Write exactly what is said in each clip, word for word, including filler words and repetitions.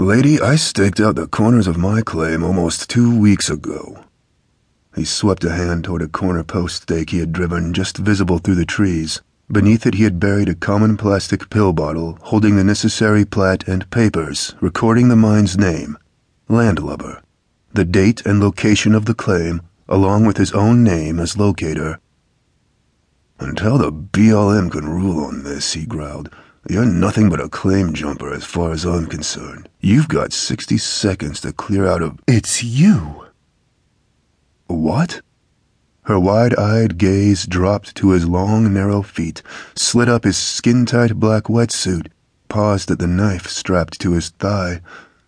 Lady, I staked out the corners of my claim almost two weeks ago. He swept a hand toward a corner post stake he had driven, just visible through the trees. Beneath it he had buried a common plastic pill bottle holding the necessary plat and papers, recording the mine's name, Landlubber, the date and location of the claim, along with his own name as locator. "Until the B L M can rule on this," he growled, "you're nothing but a claim jumper as far as I'm concerned. You've got sixty seconds to clear out of—" "It's you!" "What?" Her wide-eyed gaze dropped to his long, narrow feet, slid up his skin-tight black wetsuit, paused at the knife strapped to his thigh,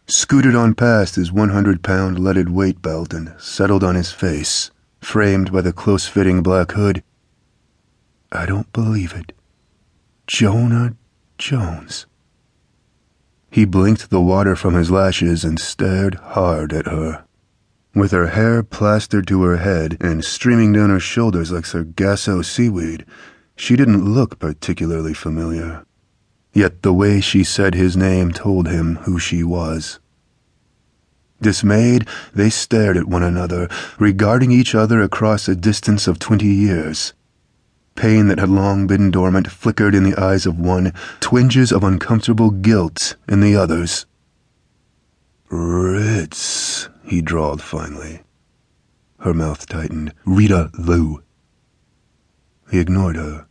scooted on past his one hundred pound leaded weight belt and settled on his face, framed by the close-fitting black hood. "I don't believe it. Jonah Jones." He blinked the water from his lashes and stared hard at her. With her hair plastered to her head and streaming down her shoulders like Sargasso seaweed, she didn't look particularly familiar. Yet the way she said his name told him who she was. Dismayed, they stared at one another, regarding each other across a distance of twenty years. Pain that had long been dormant flickered in the eyes of one, twinges of uncomfortable guilt in the others. "Ritz," he drawled finally. Her mouth tightened. "Rita Lou." He ignored her.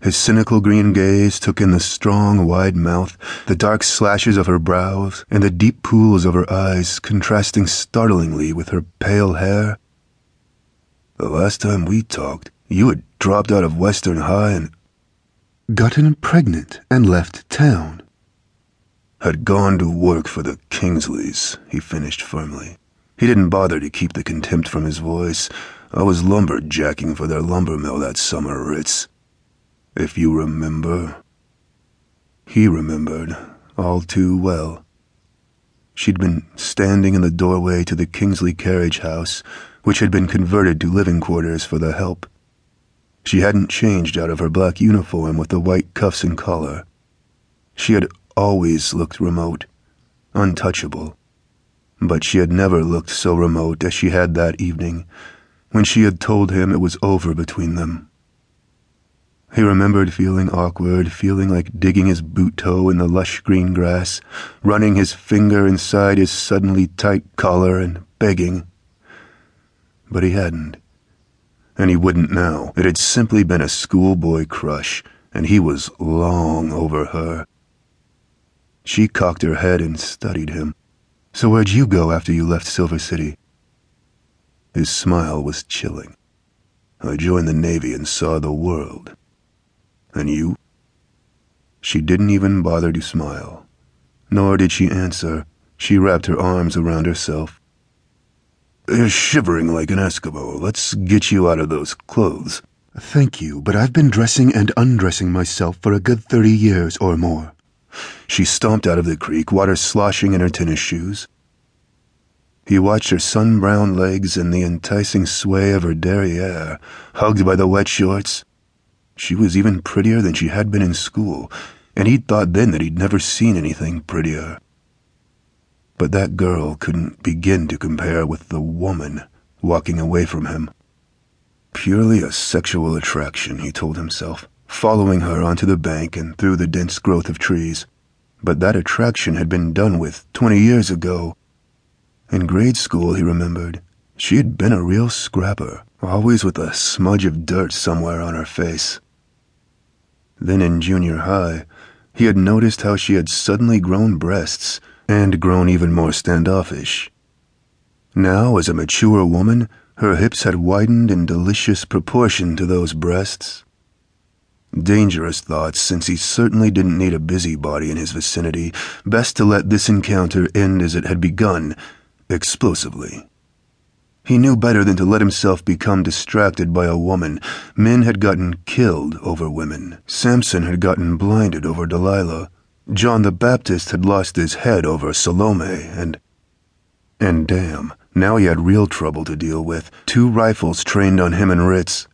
His cynical green gaze took in the strong, wide mouth, the dark slashes of her brows, and the deep pools of her eyes, contrasting startlingly with her pale hair. "The last time we talked, you had dropped out of Western High and—" "Gotten pregnant and left town." "Had gone to work for the Kingsleys," he finished firmly. He didn't bother to keep the contempt from his voice. "I was lumberjacking for their lumber mill that summer, Ritz. If you remember." He remembered, all too well. She'd been standing in the doorway to the Kingsley carriage house, which had been converted to living quarters for the help. She hadn't changed out of her black uniform with the white cuffs and collar. She had always looked remote, untouchable. But she had never looked so remote as she had that evening, when she had told him it was over between them. He remembered feeling awkward, feeling like digging his boot toe in the lush green grass, running his finger inside his suddenly tight collar and begging. But he hadn't. And he wouldn't now. It had simply been a schoolboy crush, and he was long over her. She cocked her head and studied him. "So where'd you go after you left Silver City?" His smile was chilling. "I joined the Navy and saw the world. And you?" She didn't even bother to smile. Nor did she answer. She wrapped her arms around herself. "You're shivering like an Eskimo. Let's get you out of those clothes." "Thank you, but I've been dressing and undressing myself for a good thirty years or more." She stomped out of the creek, water sloshing in her tennis shoes. He watched her sun-browned legs and the enticing sway of her derriere, hugged by the wet shorts. She was even prettier than she had been in school, and he'd thought then that he'd never seen anything prettier. But that girl couldn't begin to compare with the woman walking away from him. Purely a sexual attraction, he told himself, following her onto the bank and through the dense growth of trees. But that attraction had been done with twenty years ago. In grade school, he remembered, she had been a real scrapper, always with a smudge of dirt somewhere on her face. Then in junior high, he had noticed how she had suddenly grown breasts, and grown even more standoffish. Now, as a mature woman, her hips had widened in delicious proportion to those breasts. Dangerous thoughts, since he certainly didn't need a busybody in his vicinity. Best to let this encounter end as it had begun, explosively. He knew better than to let himself become distracted by a woman. Men had gotten killed over women. Samson had gotten blinded over Delilah. John the Baptist had lost his head over Salome, and... And damn, now he had real trouble to deal with. Two rifles trained on him and Ritz.